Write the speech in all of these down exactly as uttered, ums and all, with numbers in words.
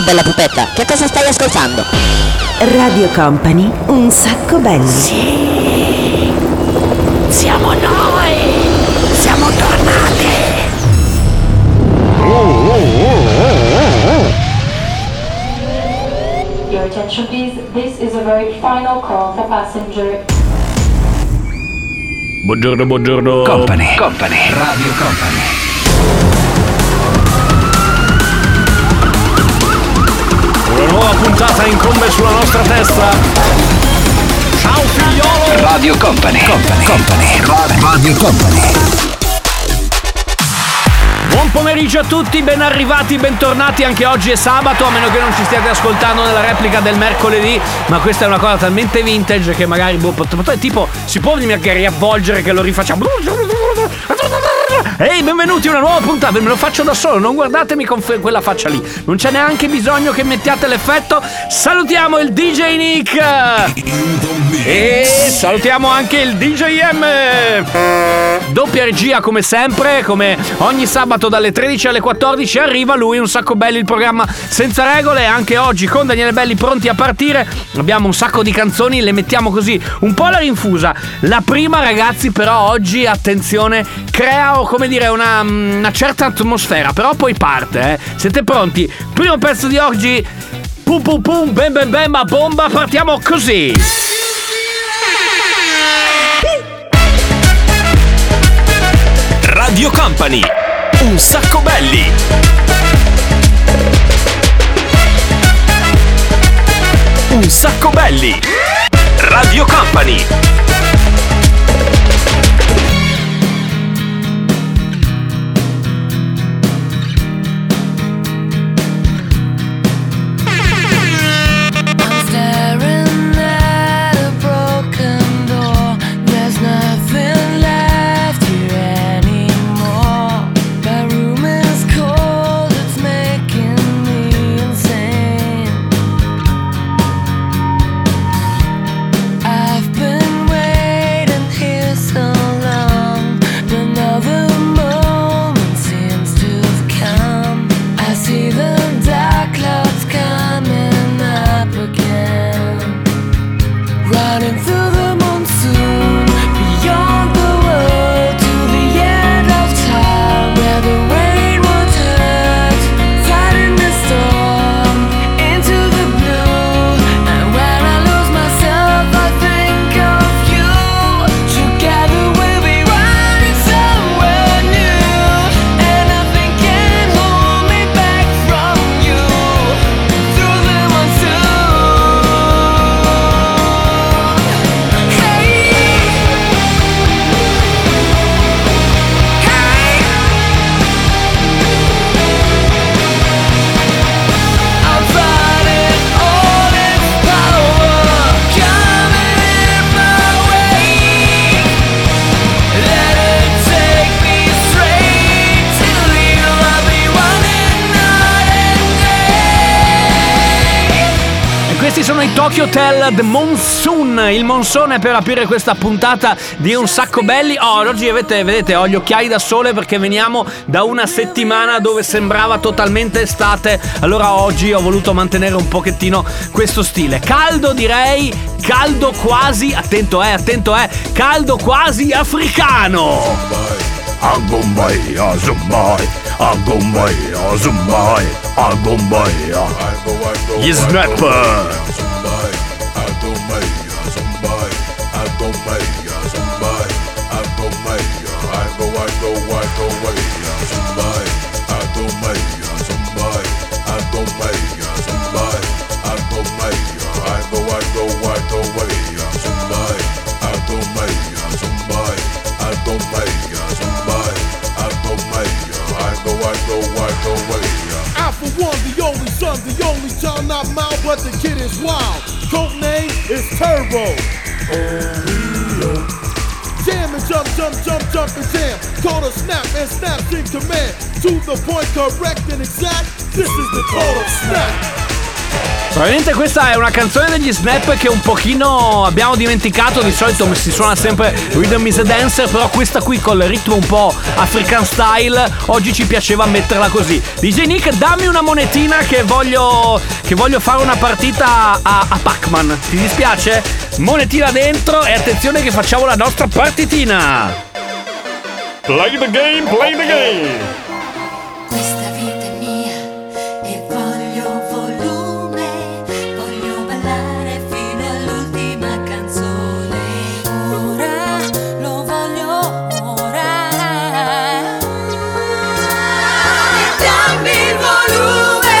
Ciao bella pupetta, che cosa stai ascoltando? Radio Company, un sacco belli. Sì, siamo noi, siamo tornati. Oh, oh, oh, oh, oh. Your attention please, this is a very final call for passenger. Buongiorno, buongiorno. Company, Company, Radio Company. Una nuova puntata incombe sulla nostra testa. Ciao figliolo. Radio Company, Company, Company, Company. Radio Company. Buon pomeriggio a tutti, ben arrivati, bentornati. Anche oggi è sabato, a meno che non ci stiate ascoltando nella replica del mercoledì. Ma questa è una cosa talmente vintage che magari boh, tipo si può magari avvolgere che lo rifacciamo. Ehi, hey, benvenuti a una nuova puntata, ve me lo faccio da solo, non guardatemi con fe- quella faccia lì. Non c'è neanche bisogno che mettiate l'effetto. Salutiamo il D J Nick e salutiamo anche il D J M. Doppia regia come sempre, come ogni sabato dalle tredici alle quattordici arriva lui, un sacco belli, il programma senza regole. Anche oggi con Daniele Belli pronti a partire. Abbiamo un sacco di canzoni, le mettiamo così un po' alla rinfusa. La prima ragazzi però oggi, attenzione, crea o come dire una, una certa atmosfera, però poi parte, eh. Siete pronti? Primo pezzo di oggi, pum pum pum, bam bam bam, a bomba, partiamo così. Radio Company, un sacco belli. Un sacco belli. Radio Company. Sono i Tokyo Hotel, The Monsoon, il monsone per aprire questa puntata di Un Sacco Belli. Oh, oggi avete, vedete, ho gli occhiali da sole perché veniamo da una settimana dove sembrava totalmente estate. Allora oggi ho voluto mantenere un pochettino questo stile. Caldo direi, caldo quasi, attento eh, attento eh, caldo quasi africano. Agombai, agombai, agombai, agombai, agombai, agombai. Gli Snap. But the kid is wild, code name is Turbo. Oh, yeah. Jam and jump, jump, jump, jump and jam. Call a snap and snap in command. To the point, correct and exact. This is the call of snap. Probabilmente questa è una canzone degli Snap che un pochino abbiamo dimenticato. Di solito si suona sempre Rhythm is a Dancer, però questa qui col ritmo un po' African style oggi ci piaceva metterla così. D J Nick, dammi una monetina che voglio che voglio fare una partita a, a Pac-Man. Ti dispiace? Monetina dentro e attenzione che facciamo la nostra partitina. Play the game, play the game. Questa vita è mia e voglio volume, voglio ballare fino all'ultima canzone. Ora lo voglio, ora. Dammi il volume.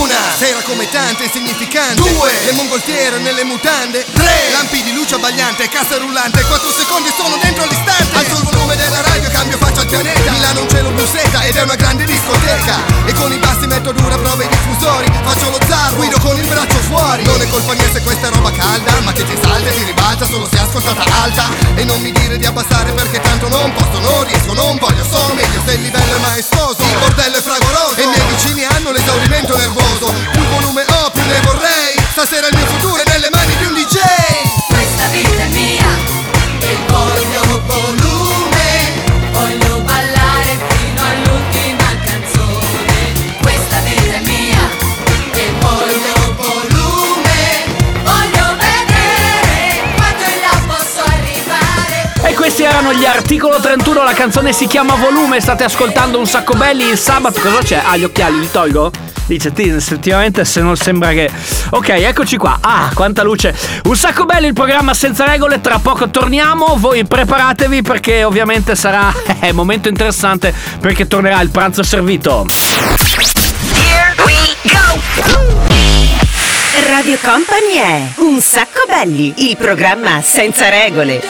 Una sera come tante insignificante. Due le mongolfiere nelle mutande. Tre lampi di luce abbagliante, cassa rullante. Quattro secondi sono dentro all'istante. Alzo il volume della radio, cambio faccia al pianeta. Milano un cielo blu seta ed è una grande discoteca. E con i bassi metto dura prova ai diffusori. Faccio lo zar, guido con il braccio fuori. Non è colpa mia se questa è roba calda, ma che ti salta e ti ribalta solo se ascoltata alta. E non mi dire di abbassare perché tanto non posso, non riesco, non voglio. Sono meglio se il livello è maestoso, il bordello è fragoroso e i miei vicini hanno l'esaurimento nervoso. Più volume ho, più ne vorrei. Stasera il mio futuro è nelle mani di un D J. Questa vita è mia e voglio volume, voglio ballare fino all'ultima canzone. Questa vita è mia e voglio volume, voglio vedere quanto in là posso arrivare. E questi erano gli Articolo trentuno, la canzone si chiama Volume. State ascoltando Un Sacco Belli il sabato. Cosa c'è? Ah, gli occhiali li tolgo? Dice, effettivamente se non sembra che... Ok, eccoci qua. Ah, quanta luce. Un Sacco Belli, il programma senza regole. Tra poco torniamo. Voi preparatevi perché ovviamente sarà eh, momento interessante, perché tornerà il pranzo servito. Here we go. Radio Company è Un Sacco Belli, il programma senza regole.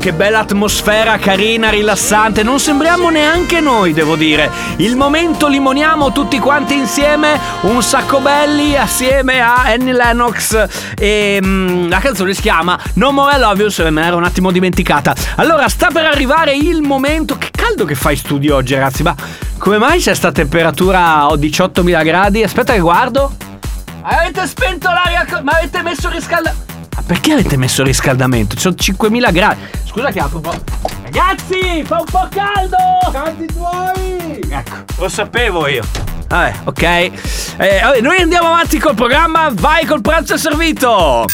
Che bella atmosfera, carina, rilassante. Non sembriamo neanche noi, devo dire. Il momento limoniamo tutti quanti insieme. Un Sacco Belli assieme a Annie Lennox. E mh, la canzone si chiama No More I Love You. Se me l'ero un attimo dimenticata. Allora, sta per arrivare il momento. Che caldo che fa in studio oggi, ragazzi. Ma come mai c'è sta temperatura? Ho diciottomila gradi. Aspetta che guardo. Avete spento l'aria, ma avete messo riscaldamento. Ma perché avete messo riscaldamento? C'ho cinquemila gradi. Scusa che apro un po'. Ragazzi, fa un po' caldo. Caldi tuoi. Ecco, lo sapevo io. Vabbè, ok. Eh, vabbè, noi andiamo avanti col programma. Vai col pranzo servito.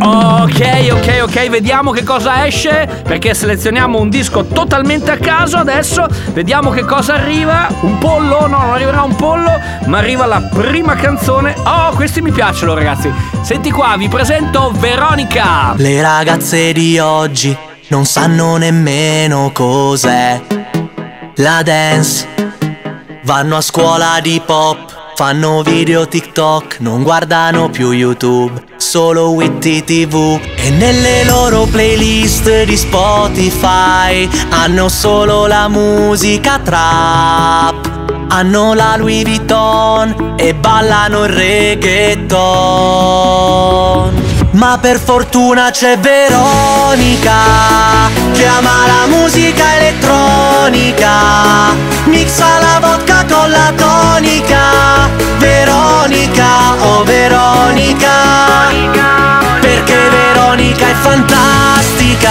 Ok, ok, ok, vediamo che cosa esce, perché selezioniamo un disco totalmente a caso adesso. Vediamo che cosa arriva. Un pollo? No, non arriverà un pollo, ma arriva la prima canzone. Oh, questi mi piacciono, ragazzi. Senti qua, vi presento Veronica. Le ragazze di oggi non sanno nemmeno cos'è la dance. Vanno a scuola di pop, fanno video TikTok, non guardano più YouTube, solo Witty tivù. E nelle loro playlist di Spotify hanno solo la musica trap. Hanno la Louis Vuitton e ballano il reggaeton. Ma per fortuna c'è Veronica, che ama la musica elettronica, mixa la vodka con la tonica. Veronica, oh Veronica, perché Veronica è fantastica,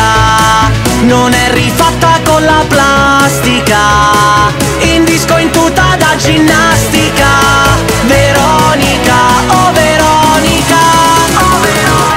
non è rifatta con la plastica, in disco in tuta da ginnastica. Veronica, oh Veronica, oh Veronica.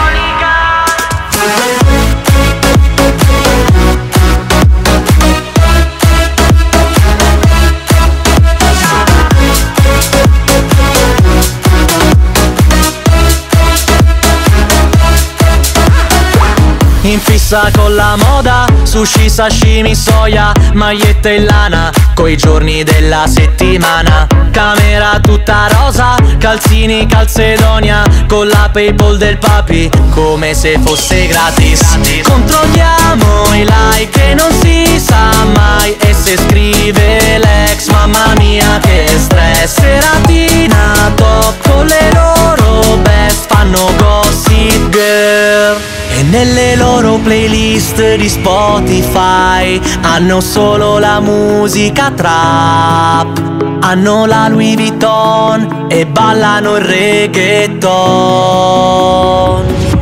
Infissa con la moda, sushi, sashimi, soia, magliette in lana, coi giorni della settimana. Camera tutta rosa, calzini, calzedonia, con la paypal del papi, come se fosse gratis. Controlliamo i like che non si sa mai, e se scrive l'ex, mamma mia che stress. Seratina top con le loro best, fanno gossip girl. E nelle loro playlist di Spotify hanno solo la musica trap. Hanno la Louis Vuitton e ballano il reggaeton.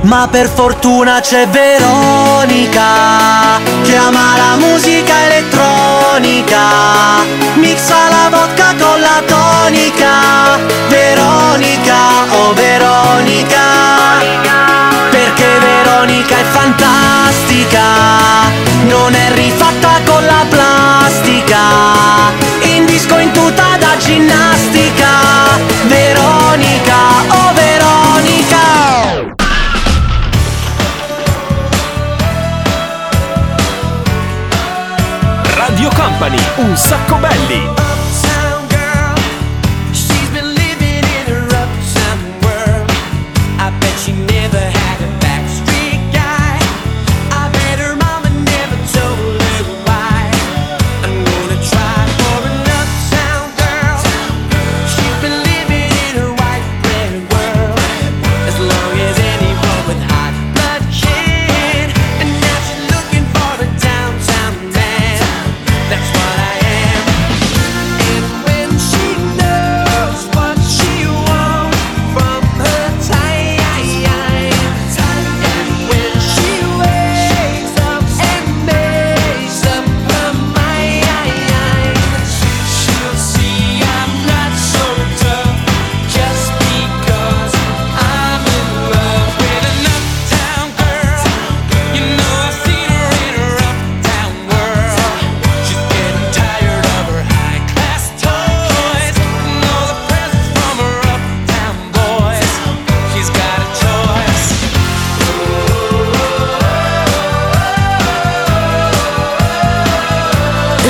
Ma per fortuna c'è Veronica, che ama la musica elettronica, mixa la vodka con la tonica. Veronica, oh Veronica, perché Veronica è fantastica, non è rifatta con la plastica, in disco in tuta da ginnastica. Veronica, oh Veronica. Radio Company, un sacco belli.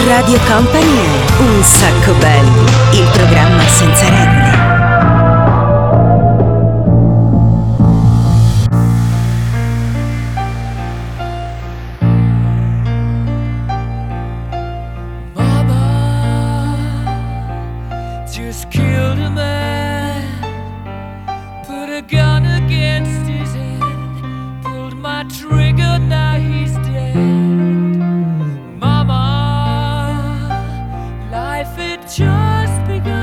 Radio Company è un sacco belli, il programma senza regole. Just begun.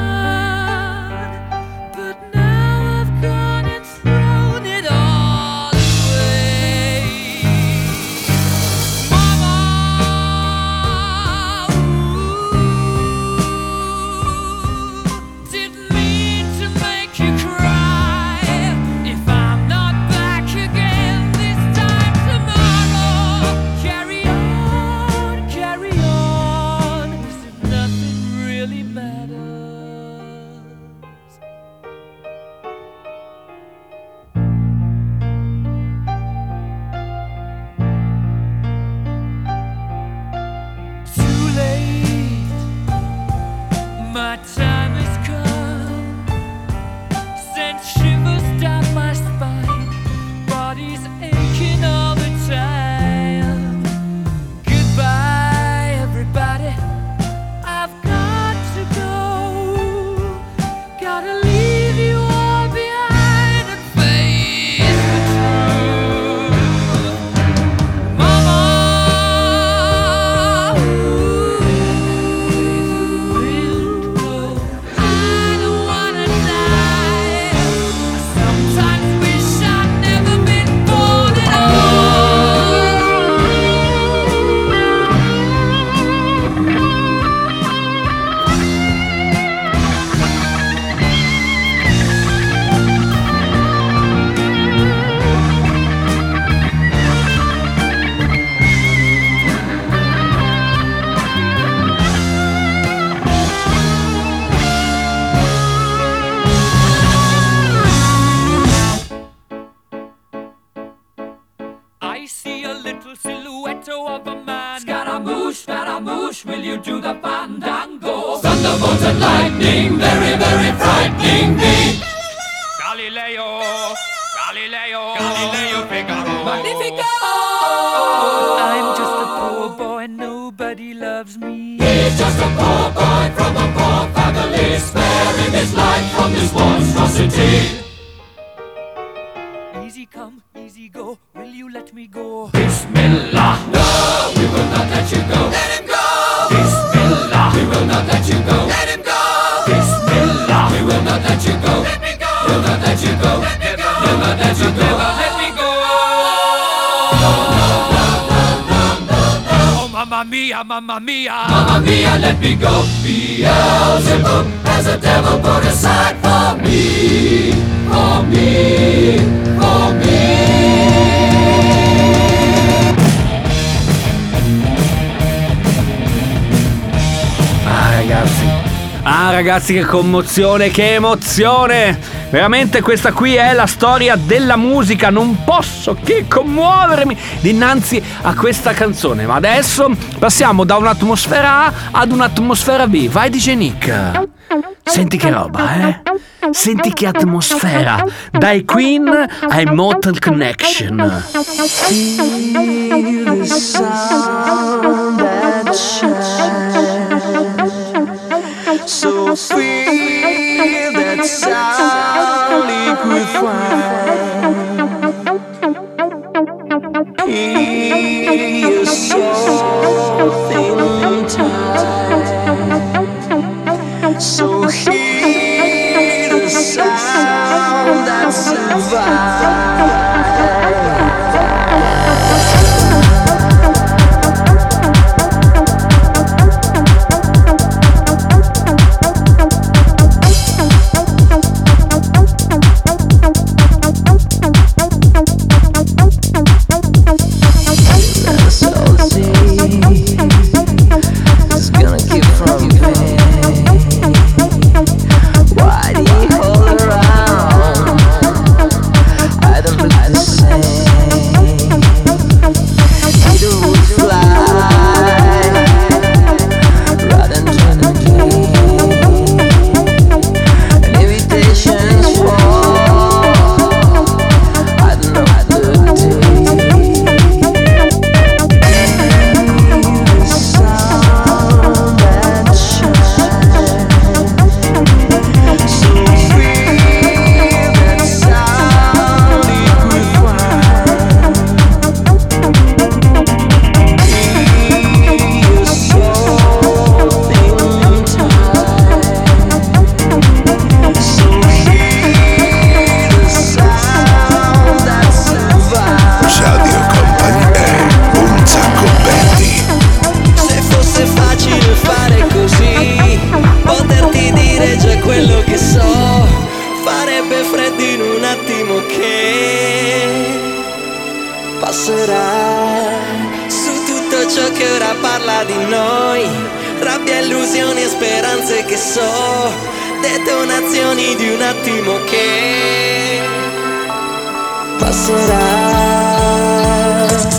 I see a little silhouette of a man. Scaramouche, Scaramouche, will you do the fandango? Thunderbolts and lightning, very, very frightening me. Galileo, Galileo, Galileo Figaro, Magnifico. I'm just a poor boy and nobody loves me. He's just a poor boy from a poor family, sparing his life from this monstrosity. Easy come, easy go, will you let me go? Bismillah, no, we will not let you go. Let him go! Bismillah, we will not let you go. Let him go! Bismillah, we will not let you go. Let me go! We'll not let you go. Let me go! We'll not let you go. Never let me go! No, no, no, no, no, no, no. Oh, mamma mia, mamma mia! Mamma mia, let me go. Beelzebub has a devil put aside for me. For me, for me. Ah ragazzi, ah ragazzi che commozione, che emozione! Veramente questa qui è la storia della musica, non posso che commuovermi dinanzi a questa canzone. Ma adesso passiamo da un'atmosfera A ad un'atmosfera B. Vai di Genic. Senti che roba, eh? Senti che atmosfera. Dai Queen ai Mortal Connection. Feel the sound that shines. So feel that sound liquefy. Hear your soul in time. So hear the sound that survives. So see, it's gonna keep from pain. Why do you hold around? I don't believe the same. Either would fly rather than a dream. An invitation is warm. I don't know what to do. Hear the sound that shines. So feel that sound liquefy. Hear your soul in time. So hear the sound that survives. Radio Company è Un Sacco Belli. Se fosse facile fare così, poterti dire già quello che so, farebbe freddo in un attimo che passerà. Su tutto ciò che ora parla di noi, rabbia, illusioni e speranze che so, detonazioni di un attimo che passerà. Si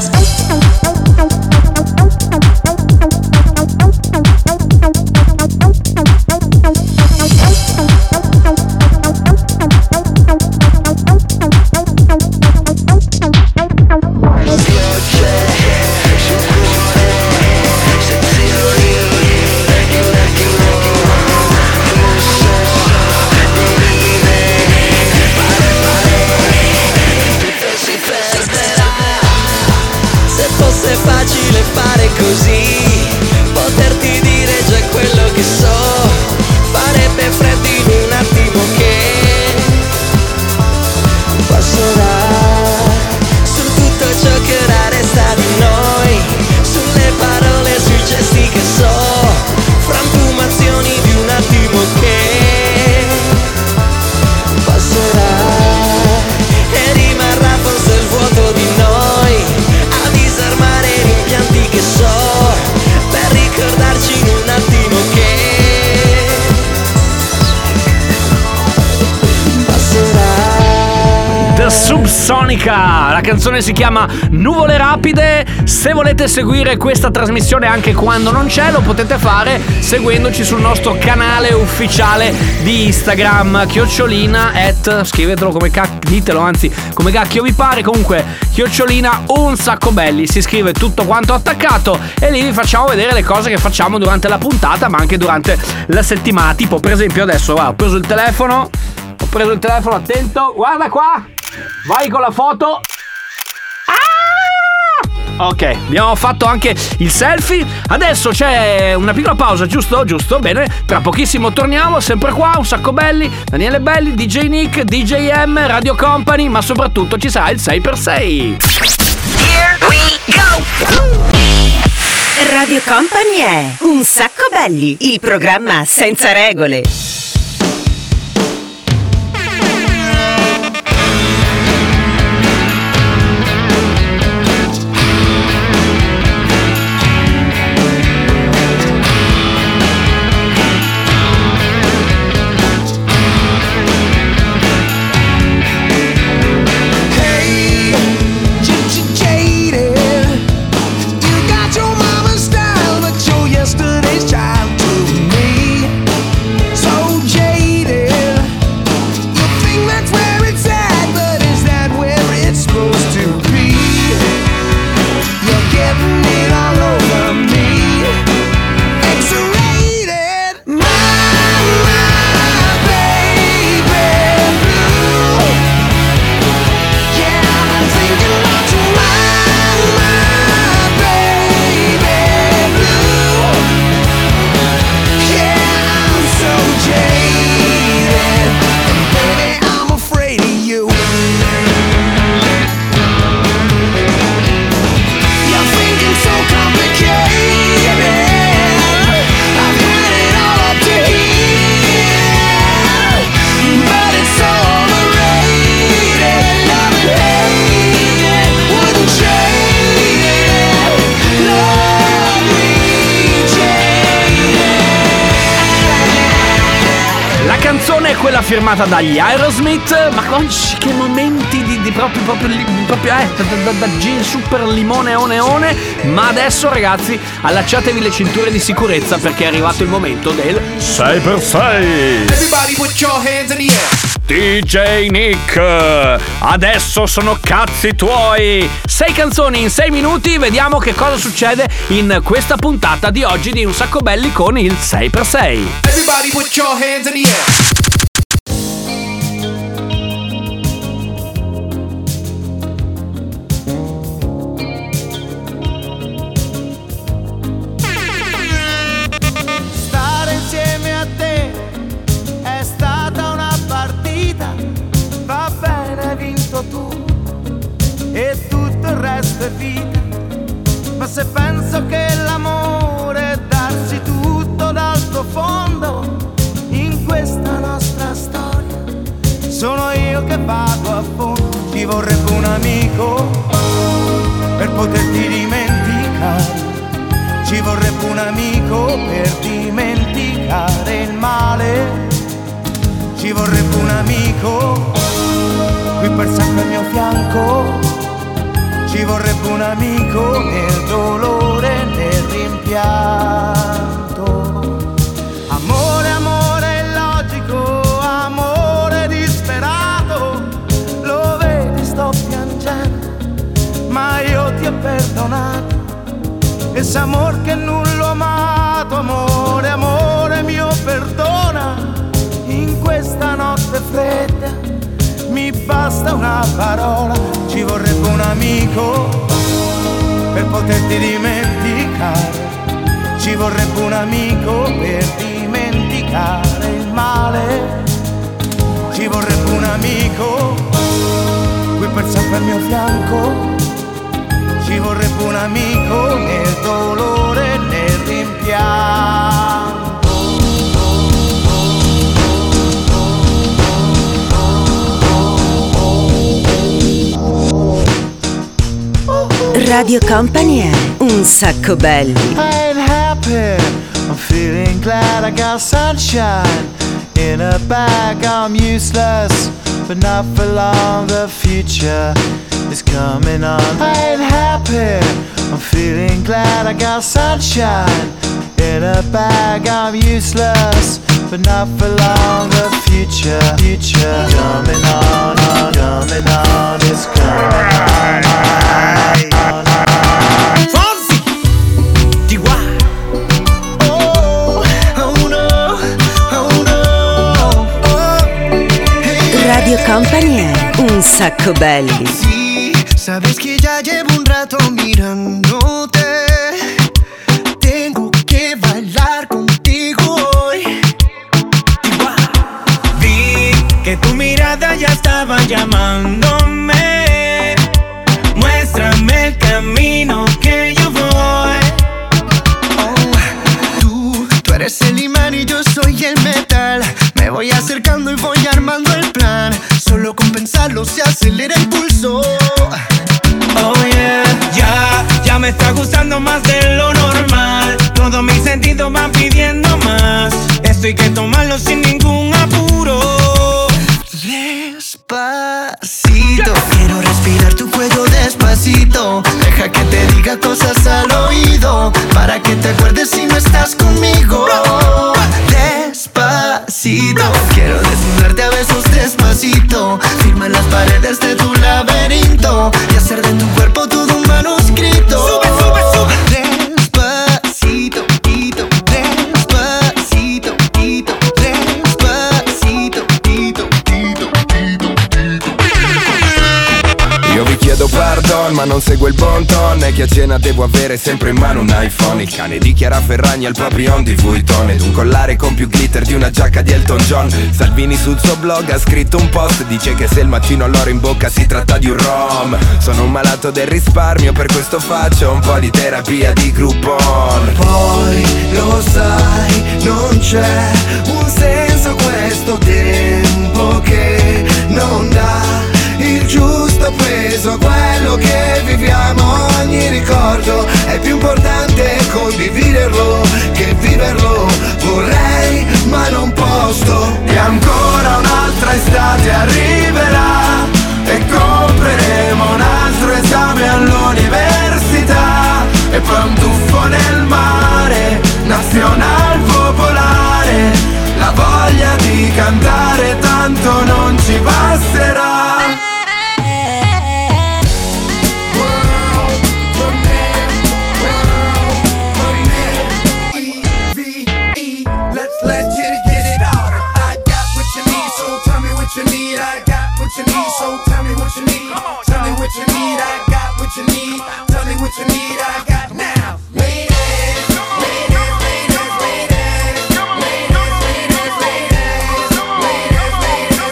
Veronica. La canzone si chiama Nuvole Rapide. Se volete seguire questa trasmissione anche quando non c'è, lo potete fare seguendoci sul nostro canale ufficiale di Instagram, chiocciolina at, scrivetelo come cacchio, ditelo anzi come cacchio vi pare, comunque chiocciolina Un Sacco Belli, si scrive tutto quanto attaccato, e lì vi facciamo vedere le cose che facciamo durante la puntata ma anche durante la settimana. Tipo per esempio adesso, guarda, ho preso il telefono, ho preso il telefono, attento, guarda qua, vai con la foto. Ok, abbiamo fatto anche il selfie. Adesso c'è una piccola pausa, giusto? Giusto, bene. Tra pochissimo torniamo, sempre qua, Un Sacco Belli, Daniele Belli, D J Nick, D J M, Radio Company, ma soprattutto ci sarà il sei per sei. Here we go! Radio Company è Un Sacco Belli, il programma senza regole. Quella firmata dagli Aerosmith, ma con che momenti di, di proprio proprio, proprio eh, da, da, da gin super limone one one. Ma adesso ragazzi allacciatevi le cinture di sicurezza perché è arrivato il momento del sei per sei. Everybody put your hands in the air. D J Nick, adesso sono cazzi tuoi. Sei canzoni in sei minuti, vediamo che cosa succede in questa puntata di oggi di Un Sacco Belli con il sei per sei. Everybody put your hands in the air. Vita. Ma se penso che l'amore è darsi tutto dal tuo fondo, in questa nostra storia sono io che vado a fondo. Ti vorrebbe un amico per poterti dimenticare, ci vorrebbe un amico per dimenticare il male, ci vorrebbe un amico qui per sempre al mio fianco, ci vorrebbe un amico nel dolore e nel rimpianto. Amore, amore illogico, amore disperato, lo vedi sto piangendo, ma io ti ho perdonato. E s'amor che nulla ho amato, amore, amore mio perdona, in questa notte fredda mi basta una parola. Ci vorrebbe un amico per poterti dimenticare, ci vorrebbe un amico per dimenticare il male, ci vorrebbe un amico qui per sempre al mio fianco, ci vorrebbe un amico nel dolore e nel rimpianto. Radio Company è Un Sacco Belli. I ain't happy, I'm feeling glad I got sunshine in a bag, I'm useless, but not for long. The future is coming on. I ain't happy, I'm feeling glad. I got sunshine in a bag. I'm useless, but not for long. The future, future coming on, on, coming on, it's coming on, on, on. Radio Company è un sacco belli. Sí, sabes que ya llevo un rato mirándote. Tengo que bailar contigo hoy. Vi que tu mirada ya estaba llamándome. Muéstrame el camino que yo voy. Oh, tú, tú eres el imán y yo soy el metal. Me voy acercando y voy armando el plan. Solo con pensarlo se acelera el pulso. Oh yeah, ya, ya me está gustando más de lo normal. Todos mis sentidos van pidiendo más. Esto hay que tomarlo sin ningún apuro. Despacito, quiero respirar tu cuello despacito. Deja que te diga cosas al oído, para que te acuerdes si no estás conmigo. Despacito, quiero desnudarte a besos despacito. Firma las paredes de tu laberinto y hacer de tu cuerpo todo un manuscrito. Sube, sube, sube. Despacito, tito, despacito, tito, despacito, tito, tito, tito, tito. Io vi chiedo pardon, ma non seguo il bon ton. È che a cena devo avere sempre in mano un iPhone. Il cane di Chiara Ferragni al Papillon di Vuitton ed un collare con più glitter di una giacca di Elton John. Salvini sul suo blog ha scritto un post, dice che se il mattino all'oro in bocca si tratta di un rom. Sono un malato del risparmio, per questo faccio un po' di terapia di Groupon. Poi lo sai, non c'è un senso questo tempo che non dà il giusto peso, quello che viviamo. Ogni ricordo è più importante condividerlo che viverlo. Vorrei ma non posso. E ancora un'altra estate arriverà e compreremo un altro esame all'università. E poi un tuffo nel mare, nazional popolare. La voglia di cantare tanto non ci passerà. What you need, I got what you need. Tell me what you need, I got now. Ladies, ladies, ladies, ladies, ladies, ladies, ladies, ladies,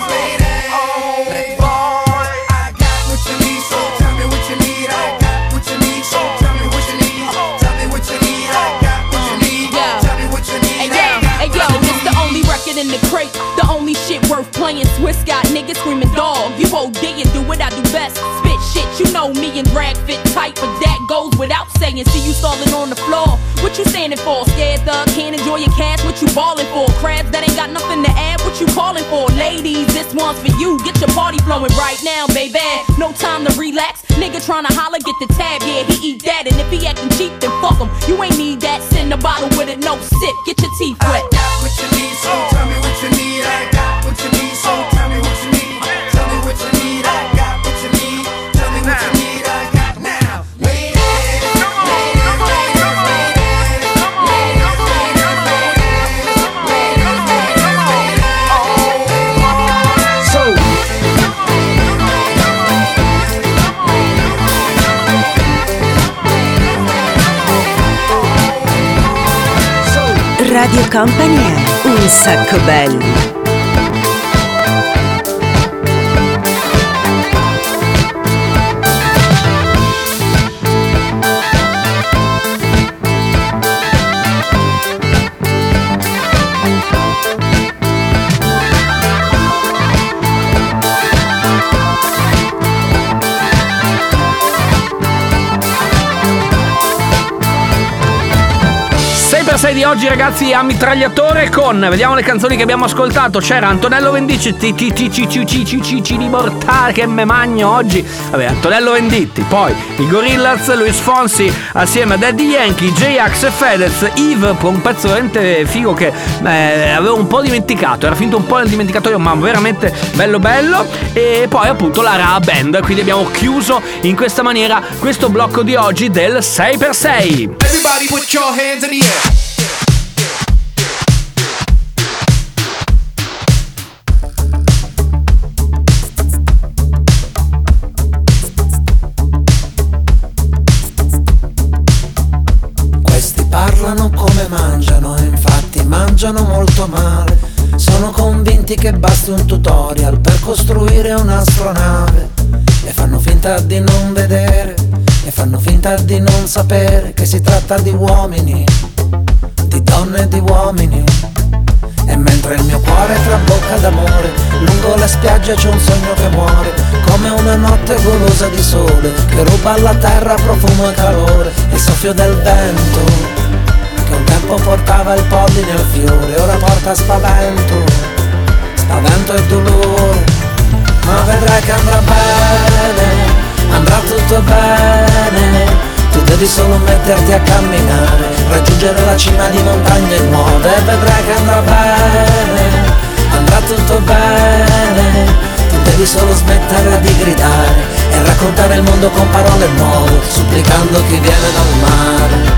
ladies. Oh, boy, I got what you need, so tell me what you need. I got what you need, so tell me what you need. Tell me what you need, I got what you need. Tell me what you need, I got. Hey yo, it's the only record in the crate, the only shit worth playing. Swiss got niggas screaming dog. You O D and do what I do best. You know me and rag fit tight, but that goes without saying. See you stalling on the floor. What you standing for? Scared thug, can't enjoy your cash. What you ballin' for? Crabs that ain't got nothing to add. What you callin' for? Ladies, this one's for you. Get your party flowing right now, baby. No time to relax. Nigga tryna holler, get the tab. Yeah, he eat that. And if he actin' cheap, then fuck him. You ain't need that. Send a bottle with it, no sip. Get your teeth wet. I got what you need, so tell me what you need. I got what you need, so tell me what you need. Tell me what you need. I got what you need. What you need, I got now. Ladies, ladies, ladies, ladies, ladies, ladies, ladies, ladies, ladies. Oh, so. So. Radio Company è un sacco belli. sei di oggi, ragazzi, a mitragliatore con, vediamo le canzoni che abbiamo ascoltato. C'era Antonello Venditti, T T T C C C C C di Mortale, che me magno oggi. Vabbè, Antonello Venditti, poi i Gorillaz, Luis Fonsi assieme a Daddy Yankee, J-Ax e Fedez, Yves, un pezzo veramente figo che eh, avevo un po' dimenticato, era finito un po' nel dimenticatoio, ma veramente bello bello. E poi appunto la Ra Band, quindi abbiamo chiuso in questa maniera questo blocco di oggi del sei per sei. Everybody put your hands in the air. Questi parlano come mangiano, infatti mangiano molto male. Sono convinti che basti un tutorial per costruire un'astronave. E fanno finta di non vedere, e fanno finta di non sapere che si tratta di uomini, di donne e di uomini. E mentre il mio cuore trabocca d'amore, lungo la spiaggia c'è un sogno che muore, come una notte golosa di sole, che ruba alla terra profumo e calore. Il soffio del vento, che un tempo portava il polline al fiore, ora porta spavento, spavento e dolore. Ma vedrai che andrà bene, andrà tutto bene. Tu devi solo metterti a camminare, raggiungere la cima di montagne nuove, e vedrai che andrà bene, andrà tutto bene. Tu devi solo smettere di gridare e raccontare il mondo con parole nuove, supplicando chi viene dal mare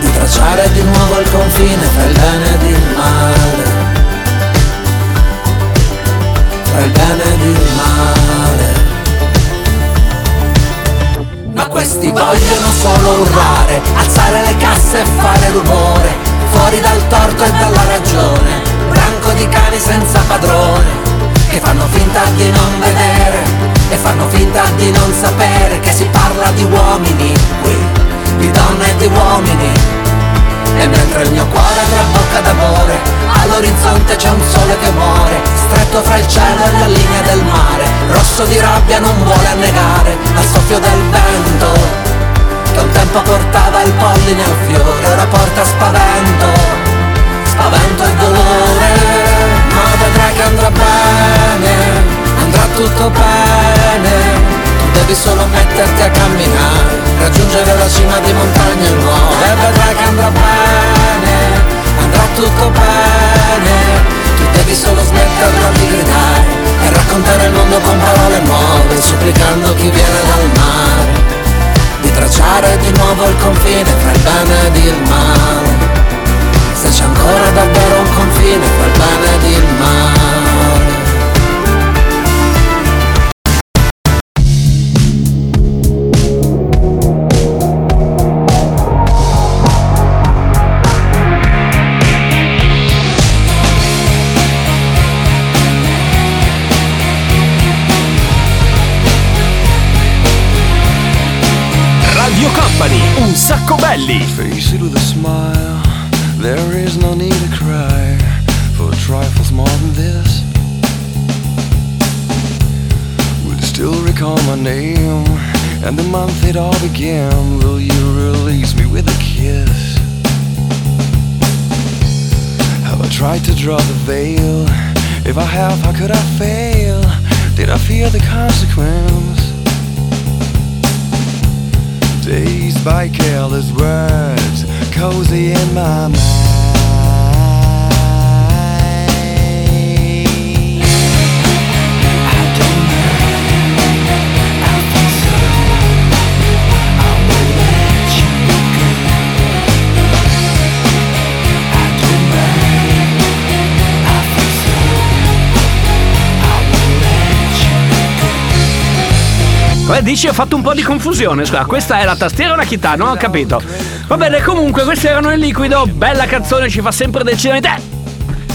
di tracciare di nuovo il confine tra il bene ed il male, tra il bene ed il male. Ma questi vogliono solo urlare, alzare le casse e fare rumore, fuori dal torto e dalla ragione, branco di cani senza padrone, che fanno finta di non vedere, e fanno finta di non sapere che si parla di uomini qui, di donne e di uomini. E mentre il mio cuore trabocca d'amore, all'orizzonte c'è un sole che muore, stretto fra il cielo e la linea del mare, rosso di rabbia non vuole annegare, al soffio del vento, che un tempo portava il polline al fiore, ora porta spavento, spavento e dolore. Ma vedrai che andrà bene, andrà tutto bene. Devi solo metterti a camminare, raggiungere la cima di montagne nuove, e vedrai che andrà bene, andrà tutto bene. Tu devi solo smetterla di gridare e raccontare il mondo con parole nuove, supplicando chi viene dal mare di tracciare di nuovo il confine tra il bene ed il male, se c'è ancora davvero un confine tra il bene ed il male. Un Sacco Belli. Face it with a smile, there is no need to cry for trifles more than this. Will you still recall my name and the month it all began? Will you release me with a kiss? Have I tried to draw the veil? If I have, how could I fail? Did I fear the consequence? Dazed by careless words, cozy in my mind. I don't know, I feel so, I won't let you go. I don't know, I feel so, I won't let you go. Come dici, ho fatto un po' di confusione, scusa, questa è la tastiera o la chitarra? Non ho capito. Va bene, comunque questi erano il liquido, bella canzone, ci fa sempre decisamente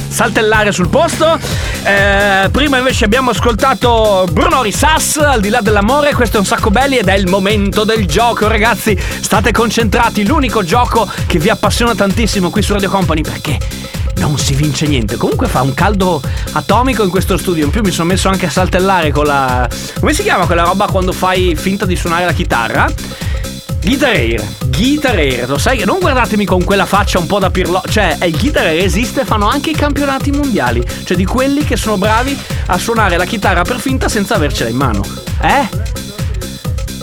saltellare sul posto. Eh, prima invece abbiamo ascoltato Bruno Risas, Al di là dell'amore. Questo è Un Sacco Belli ed è il momento del gioco, ragazzi, state concentrati, l'unico gioco che vi appassiona tantissimo qui su Radio Company, perché non si vince niente. Comunque fa un caldo atomico in questo studio. In più mi sono messo anche a saltellare con la... come si chiama quella roba quando fai finta di suonare la chitarra? Guitar air. Guitarere, lo sai che non guardatemi con quella faccia un po' da pirlo. Cioè, il chitarrere esiste, fanno anche i campionati mondiali, cioè di quelli che sono bravi a suonare la chitarra per finta senza avercela in mano. Eh?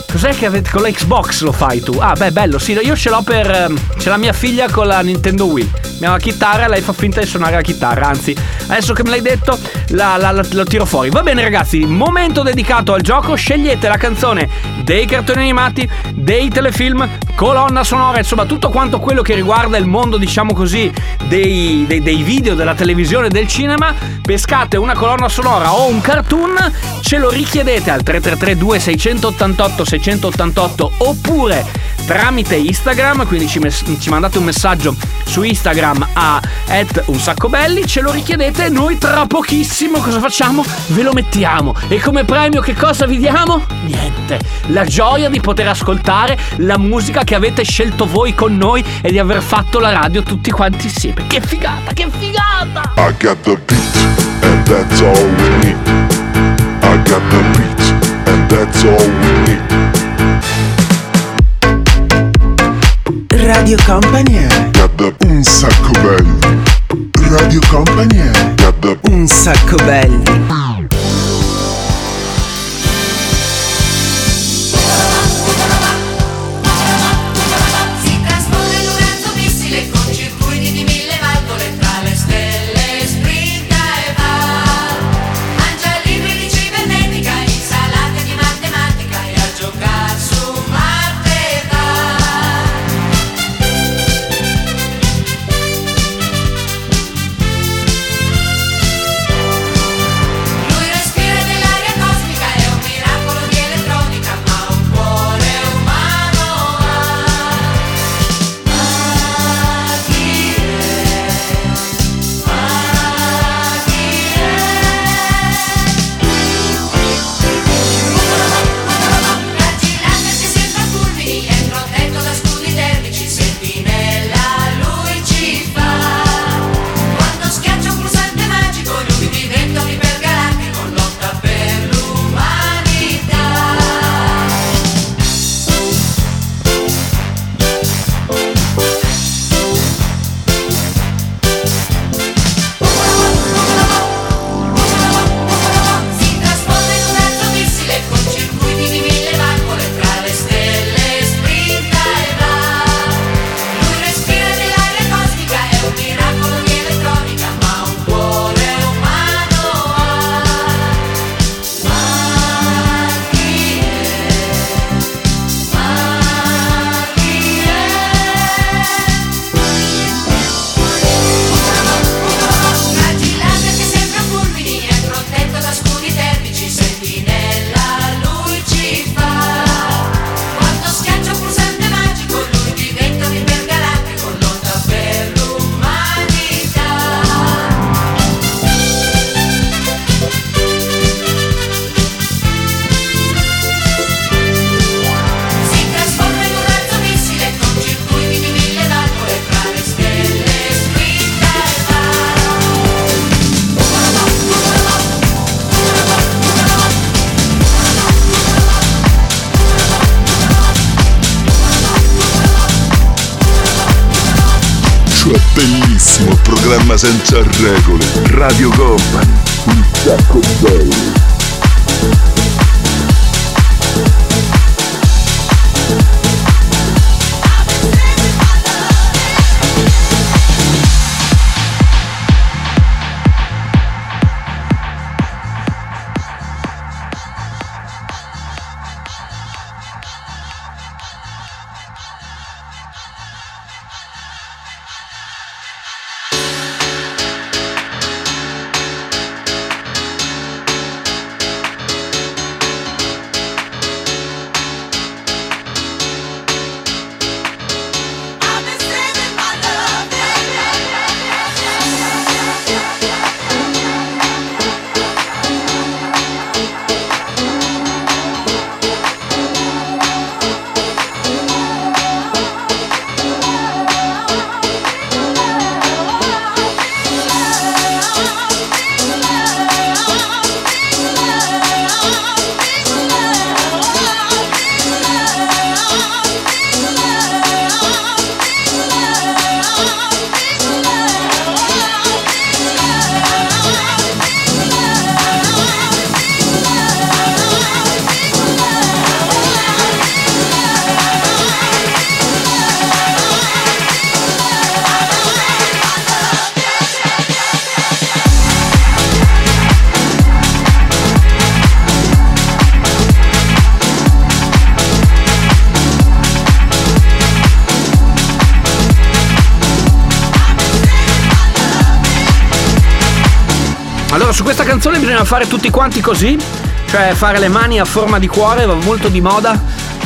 Cos'è che avete con la Xbox lo fai tu? Ah, beh, bello, sì, io ce l'ho per... c'è la mia figlia con la Nintendo Wii. Mi ha la chitarra e lei fa finta di suonare la chitarra. Anzi, adesso che me l'hai detto, la, la, la, la tiro fuori. Va bene, ragazzi, momento dedicato al gioco. Scegliete la canzone dei cartoni animati, dei telefilm, colonna sonora, insomma tutto quanto quello che riguarda il mondo, diciamo così, dei, dei, dei video, della televisione, del cinema. Pescate una colonna sonora o un cartoon, ce lo richiedete al tre tre tre due sei otto otto sei otto otto oppure tramite Instagram, quindi ci, mes- ci mandate un messaggio su Instagram a at un sacco belli, ce lo richiedete e noi tra pochissimo cosa facciamo? Ve lo mettiamo. E come premio che cosa vi diamo? Niente, la gioia di poter ascoltare la musica che avete scelto voi con noi e di aver fatto la radio tutti quanti insieme. Che figata, che figata! I got the beat and that's all we need. I got the beat and that's all we need. Radio Company è Un Sacco Belli. Radio Company è Un Sacco Belli. Bellissimo programma senza regole, Radio Company, Un Sacco Belli. su questa canzone bisogna fare tutti quanti così, cioè fare le mani a forma di cuore, va molto di moda,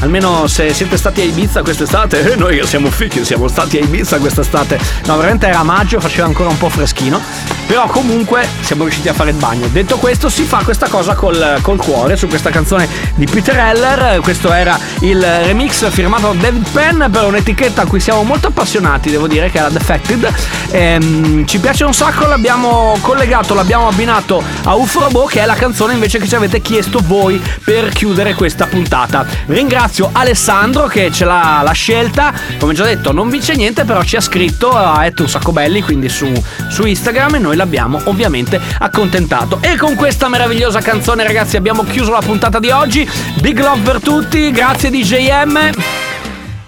almeno se siete stati a Ibiza quest'estate. Eh, noi siamo fighi, siamo stati a Ibiza quest'estate. No, veramente era maggio, faceva ancora un po' freschino, però comunque siamo riusciti a fare il bagno. Detto questo, si fa questa cosa col, col cuore su questa canzone di Peter Heller. Questo era il remix firmato da David Penn per un'etichetta a cui siamo molto appassionati, devo dire, che era Defected. Ehm, ci piace un sacco, l'abbiamo collegato, l'abbiamo abbinato a Ufo Robo, che è la canzone invece che ci avete chiesto voi per chiudere questa puntata. Ringrazio Grazie Alessandro che ce l'ha la scelta. Come già detto, non vince niente, però ci ha scritto a Un Sacco Belli, quindi su, su Instagram, e noi l'abbiamo ovviamente accontentato. E con questa meravigliosa canzone, ragazzi, abbiamo chiuso la puntata di oggi. Big love per tutti, grazie D J M,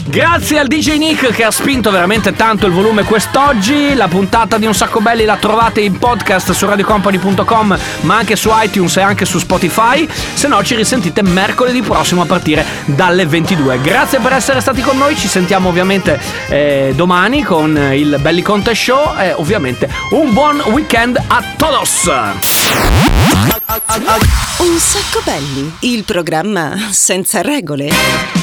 grazie al D J Nick che ha spinto veramente tanto il volume quest'oggi. La puntata di Un Sacco Belli la trovate in podcast su radio company punto com, ma anche su iTunes e anche su Spotify. Se no ci risentite mercoledì prossimo a partire dalle ventidue. Grazie per essere stati con noi, ci sentiamo ovviamente eh, domani con il Belli Conte Show, e ovviamente un buon weekend a todos. Un Sacco Belli, il programma senza regole.